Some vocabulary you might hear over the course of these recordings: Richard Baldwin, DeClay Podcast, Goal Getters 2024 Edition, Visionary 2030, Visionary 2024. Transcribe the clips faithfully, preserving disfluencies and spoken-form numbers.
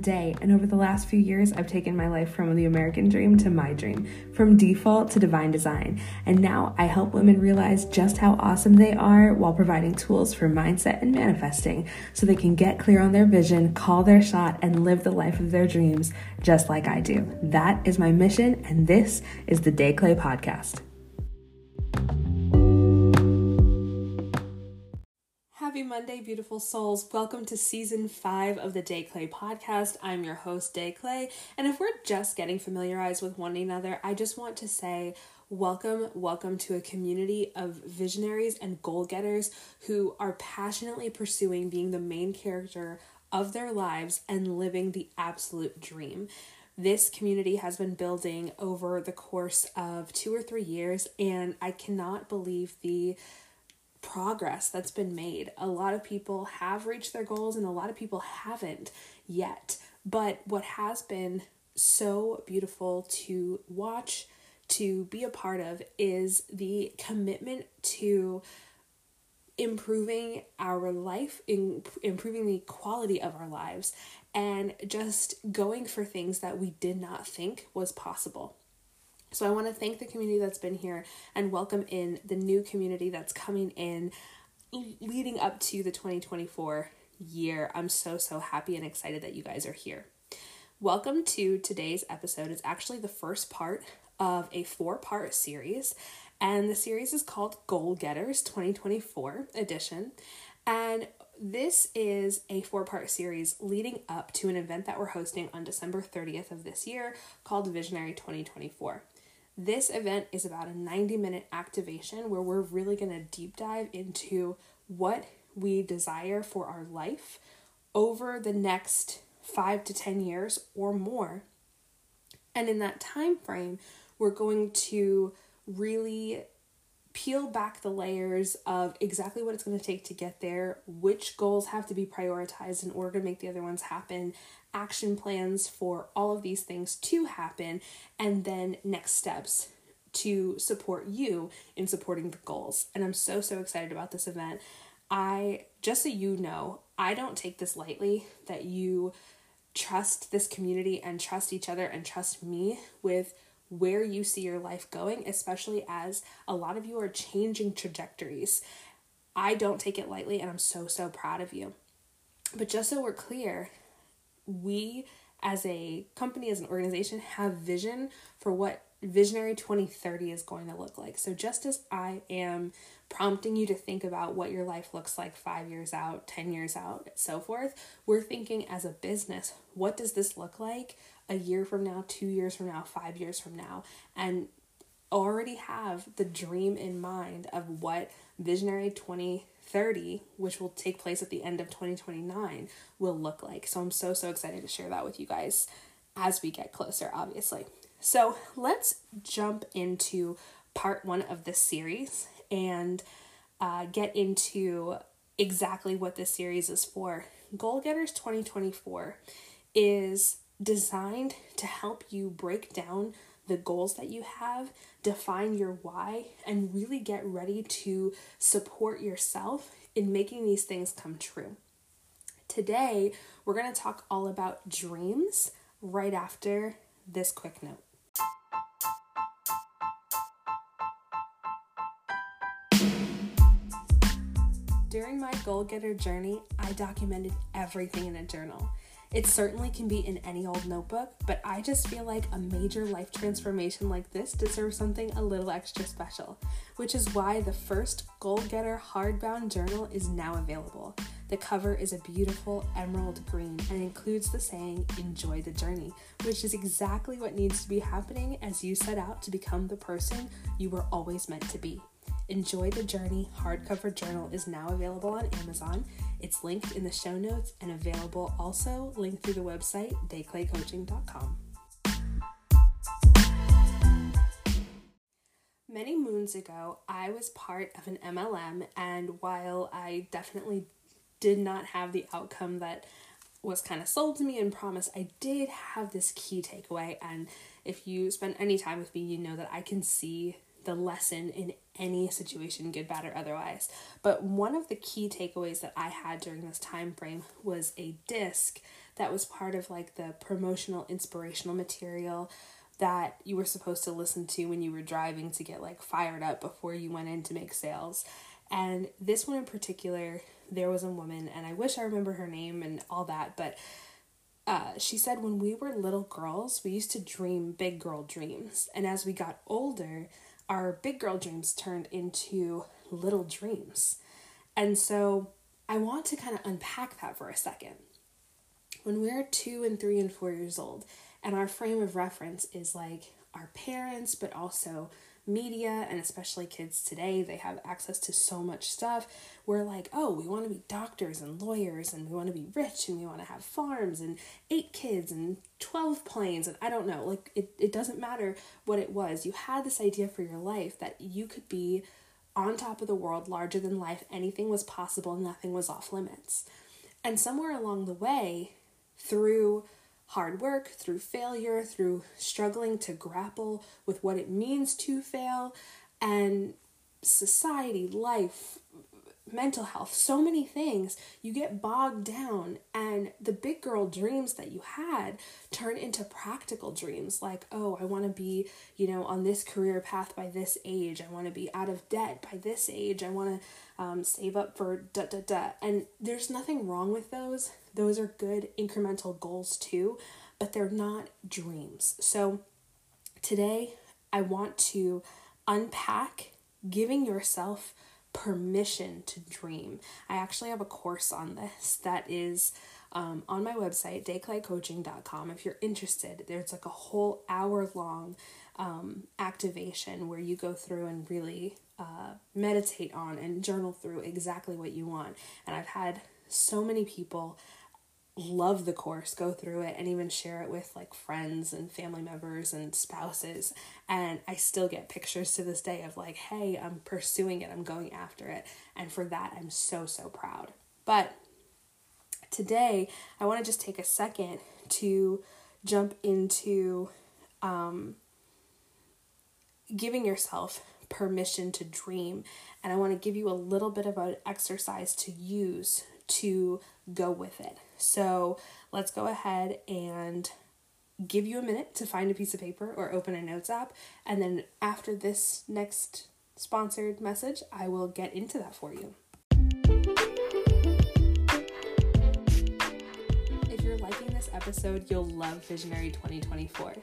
one day. And over the last few years, I've taken my life from the American dream to my dream, from default to divine design. And now I help women realize just how awesome they are while providing tools for mindset and manifesting so they can get clear on their vision, call their shot, and live the life of their dreams just like I do. That is my mission, and this is the DeClay Podcast. Happy Monday, beautiful souls. Welcome to season five of the DeClay Podcast. I'm your host, DeClay, and if we're just getting familiarized with one another, I just want to say welcome, welcome to a community of visionaries and goal getters who are passionately pursuing being the main character of their lives and living the absolute dream. This community has been building over the course of two or three years, and I cannot believe the progress that's been made. A lot of people have reached their goals and a lot of people haven't yet. But what has been so beautiful to watch, to be a part of, is the commitment to improving our life, in, improving the quality of our lives, and just going for things that we did not think was possible. So I want to thank the community that's been here and welcome in the new community that's coming in leading up to the twenty twenty-four year. I'm so, so happy and excited that you guys are here. Welcome to today's episode. It's actually the first part of a four-part series, and the series is called Goal Getters twenty twenty-four Edition, and this is a four-part series leading up to an event that we're hosting on December thirtieth of this year called Visionary twenty twenty-four. This event is about a ninety-minute activation where we're really going to deep dive into what we desire for our life over the next five to ten years or more. And in that time frame, we're going to really peel back the layers of exactly what it's going to take to get there, which goals have to be prioritized in order to make the other ones happen, action plans for all of these things to happen, and then next steps to support you in supporting the goals. And I'm so, so excited about this event. I, just so you know, I don't take this lightly that you trust this community and trust each other and trust me with where you see your life going, especially as a lot of you are changing trajectories. I don't take it lightly, and I'm so, so proud of you. But just so we're clear, we as a company, as an organization, have vision for what Visionary twenty thirty is going to look like. So just as I am prompting you to think about what your life looks like five years out, ten years out, and so forth, we're thinking as a business, what does this look like a year from now, two years from now, five years from now, and already have the dream in mind of what Visionary twenty thirty, which will take place at the end of twenty twenty-nine, will look like. So I'm so, so excited to share that with you guys as we get closer, obviously. So let's jump into part one of this series and uh, get into exactly what this series is for. Goal Getters twenty twenty-four is designed to help you break down the goals that you have, define your why, and really get ready to support yourself in making these things come true. Today, we're going to talk all about dreams right after this quick note. During my goal getter journey, I documented everything in a journal. It certainly can be in any old notebook, but I just feel like a major life transformation like this deserves something a little extra special, which is why the first Goal Getter hardbound journal is now available. The cover is a beautiful emerald green and includes the saying, "Enjoy the journey," which is exactly what needs to be happening as you set out to become the person you were always meant to be. Enjoy the Journey hardcover journal is now available on Amazon. It's linked in the show notes and available also linked through the website, DeClay Coaching dot com. Many moons ago, I was part of an M L M, and while I definitely did not have the outcome that was kind of sold to me and promised, I did have this key takeaway. And if you spend any time with me, you know that I can see the lesson in any situation, good, bad, or otherwise. But one of the key takeaways that I had during this time frame was a disc that was part of like the promotional inspirational material that you were supposed to listen to when you were driving to get like fired up before you went in to make sales. And this one in particular, there was a woman, and I wish I remember her name and all that, but uh, she said when we were little girls, we used to dream big girl dreams. And as we got older, our big girl dreams turned into little dreams. And so I want to kind of unpack that for a second. When we're two and three and four years old, and our frame of reference is like our parents, but also media, and especially kids today, they have access to so much stuff. We're like, oh, we want to be doctors and lawyers, and we want to be rich, and we want to have farms and eight kids and twelve planes, and I don't know, like it, it doesn't matter what it was. You had this idea for your life that you could be on top of the world, larger than life, anything was possible, nothing was off limits. And somewhere along the way, through hard work, through failure, through struggling to grapple with what it means to fail, and society, life, mental health, so many things, you get bogged down, and the big girl dreams that you had turn into practical dreams like, oh, I want to be, you know, on this career path by this age. I want to be out of debt by this age. I want to um, save up for da da da. And there's nothing wrong with those. Those are good incremental goals too, but they're not dreams. So today I want to unpack giving yourself permission to dream. I actually have a course on this that is um, on my website, De Clay Coaching dot com. If you're interested, there's like a whole hour long um, activation where you go through and really uh, meditate on and journal through exactly what you want. And I've had so many people love the course, go through it, and even share it with like friends and family members and spouses. And I still get pictures to this day of like, hey, I'm pursuing it, I'm going after it. And for that, I'm so, so proud. But today, I want to just take a second to jump into um, giving yourself permission to dream. And I want to give you a little bit of an exercise to use to go with it. So let's go ahead and give you a minute to find a piece of paper or open a notes app. And then after this next sponsored message, I will get into that for you. If you're liking this episode, you'll love Visionary twenty twenty-four.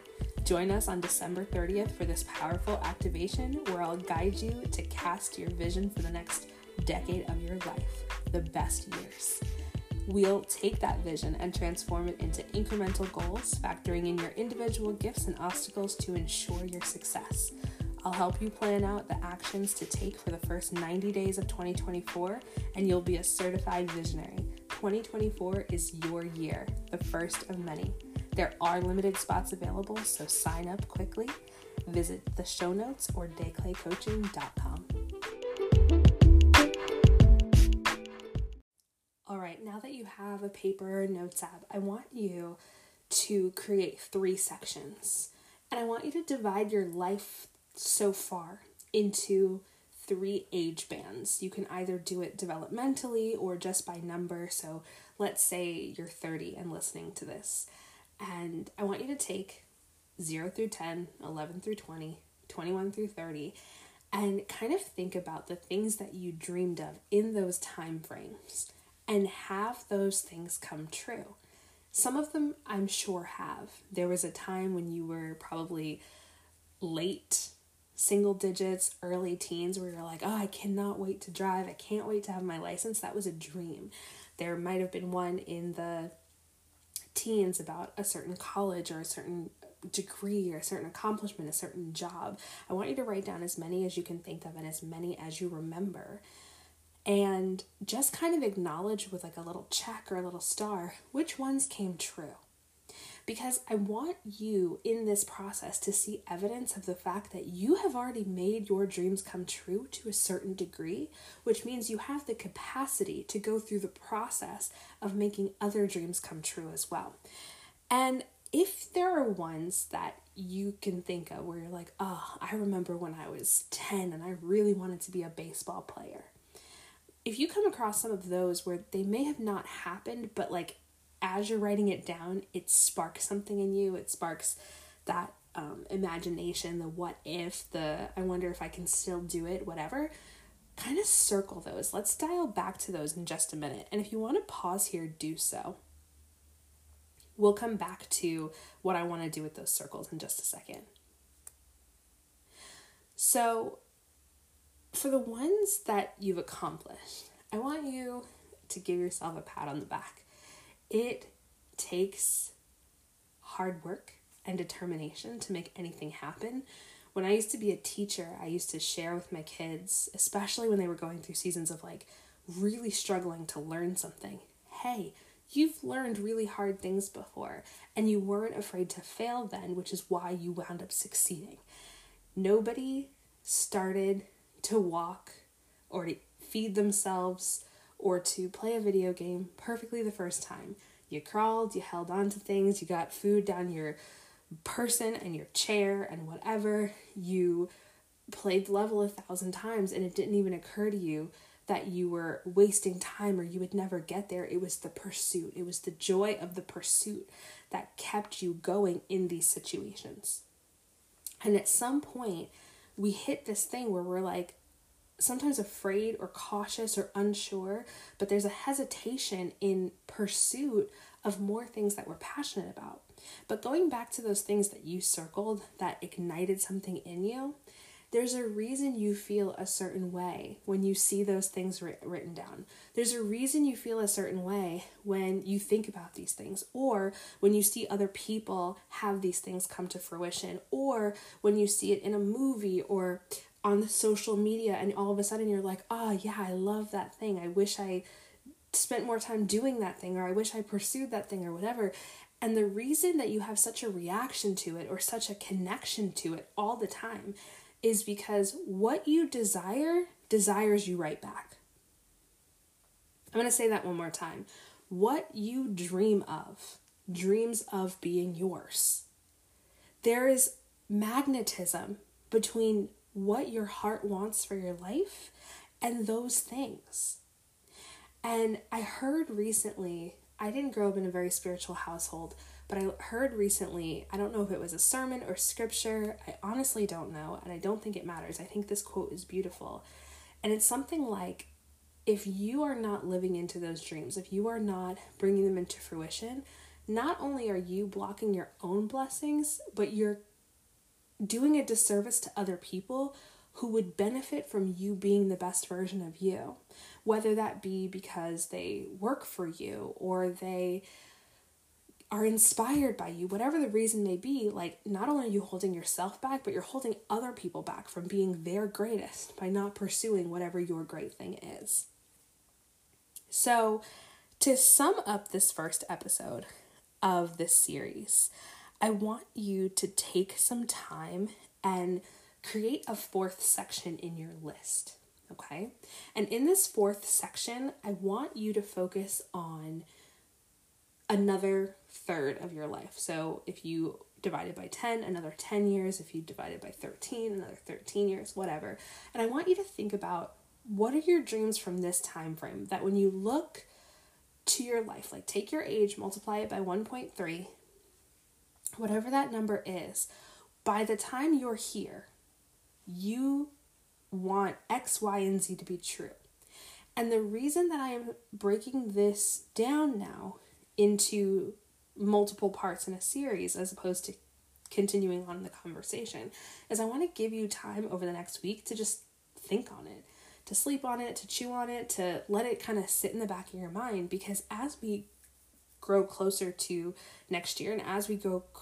Join us on December thirtieth for this powerful activation where I'll guide you to cast your vision for the next decade of your life, the best years. We'll take that vision and transform it into incremental goals, factoring in your individual gifts and obstacles to ensure your success. I'll help you plan out the actions to take for the first ninety days of twenty twenty-four, and you'll be a certified visionary. twenty twenty-four is your year, the first of many. There are limited spots available, so sign up quickly. Visit the show notes or De Clay Coaching dot com. All right, now that you have a paper or notes app, I want you to create three sections. And I want you to divide your life so far into three age bands. You can either do it developmentally or just by number. So let's say you're thirty and listening to this. And I want you to take zero through ten, eleven through twenty, twenty-one through thirty, and kind of think about the things that you dreamed of in those time frames, and have those things come true. Some of them I'm sure have. There was a time when you were probably late single digits, early teens, where you're like, oh, I cannot wait to drive. I can't wait to have my license. That was a dream. There might have been one in the teens about a certain college or a certain degree or a certain accomplishment, a certain job. I want you to write down as many as you can think of and as many as you remember. And just kind of acknowledge with like a little check or a little star, which ones came true. Because I want you in this process to see evidence of the fact that you have already made your dreams come true to a certain degree, which means you have the capacity to go through the process of making other dreams come true as well. And if there are ones that you can think of where you're like, oh, I remember when I was ten and I really wanted to be a baseball player. If you come across some of those where they may have not happened, but like as you're writing it down, it sparks something in you. It sparks that um, imagination, the what if, the I wonder if I can still do it, whatever. Kind of circle those. Let's dial back to those in just a minute. And if you want to pause here, do so. We'll come back to what I want to do with those circles in just a second. So for the ones that you've accomplished, I want you to give yourself a pat on the back. It takes hard work and determination to make anything happen. When I used to be a teacher, I used to share with my kids, especially when they were going through seasons of like really struggling to learn something. Hey, you've learned really hard things before, and you weren't afraid to fail then, which is why you wound up succeeding. Nobody started to walk or to feed themselves or to play a video game perfectly the first time. You crawled, you held on to things, you got food down your person and your chair and whatever. You played the level a thousand times and it didn't even occur to you that you were wasting time or you would never get there. It was the pursuit. It was the joy of the pursuit that kept you going in these situations. And at some point, we hit this thing where we're like, sometimes afraid or cautious or unsure, but there's a hesitation in pursuit of more things that we're passionate about. But going back to those things that you circled that ignited something in you, there's a reason you feel a certain way when you see those things written down. There's a reason you feel a certain way when you think about these things, or when you see other people have these things come to fruition, or when you see it in a movie or on the social media, and all of a sudden you're like, oh yeah, I love that thing. I wish I spent more time doing that thing, or I wish I pursued that thing, or whatever. And the reason that you have such a reaction to it or such a connection to it all the time is because what you desire desires you right back. I'm going to say that one more time. What you dream of dreams of being yours. There is magnetism between what your heart wants for your life and those things. And I heard recently, I didn't grow up in a very spiritual household, but I heard recently, I don't know if it was a sermon or scripture, I honestly don't know, and I don't think it matters. I think this quote is beautiful. And it's something like, if you are not living into those dreams, if you are not bringing them into fruition, not only are you blocking your own blessings, but you're doing a disservice to other people who would benefit from you being the best version of you, whether that be because they work for you or they are inspired by you, whatever the reason may be. Like, not only are you holding yourself back, but you're holding other people back from being their greatest by not pursuing whatever your great thing is. So, to sum up this first episode of this series, I want you to take some time and create a fourth section in your list, okay? And in this fourth section, I want you to focus on another third of your life. So if you divide it by ten, another ten years. If you divide it by thirteen, another thirteen years, whatever. And I want you to think about, what are your dreams from this time frame? That when you look to your life, like take your age, multiply it by one point three, whatever that number is, by the time you're here, you want X, Y, and Z to be true. And the reason that I am breaking this down now into multiple parts in a series, as opposed to continuing on the conversation, is I want to give you time over the next week to just think on it, to sleep on it, to chew on it, to let it kind of sit in the back of your mind. Because as we grow closer to next year, and as we go c-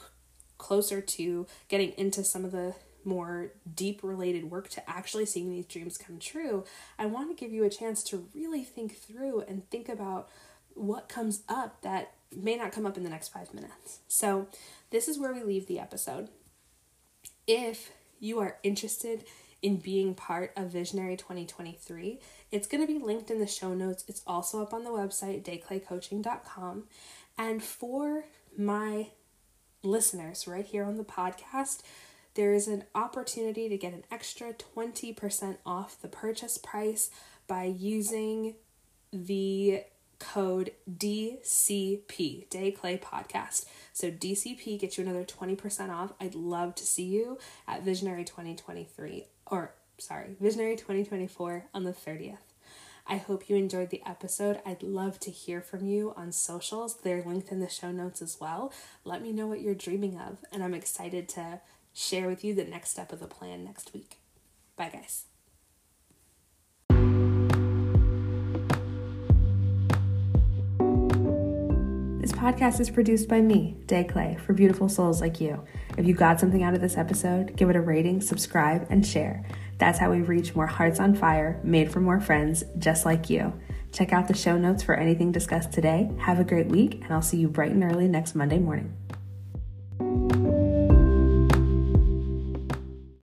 closer to getting into some of the more deep related work to actually seeing these dreams come true, I want to give you a chance to really think through and think about what comes up that may not come up in the next five minutes. So this is where we leave the episode. If you are interested in being part of Visionary twenty twenty-three, it's going to be linked in the show notes. It's also up on the website, De Clay Coaching dot com. And for my listeners right here on the podcast, there is an opportunity to get an extra twenty percent off the purchase price by using the code D C P, DeClay Podcast. So D C P gets you another twenty percent off. I'd love to see you at Visionary twenty twenty-three, or sorry, Visionary twenty twenty-four on the thirtieth. I hope you enjoyed the episode. I'd love to hear from you on socials. They're linked in the show notes as well. Let me know what you're dreaming of, and I'm excited to share with you the next step of the plan next week. Bye, guys. This podcast is produced by me, DeClay, for beautiful souls like you. If you got something out of this episode, give it a rating, subscribe, and share. That's how we reach more hearts on fire, made for more friends just like you. Check out the show notes for anything discussed today. Have a great week, and I'll see you bright and early next Monday morning.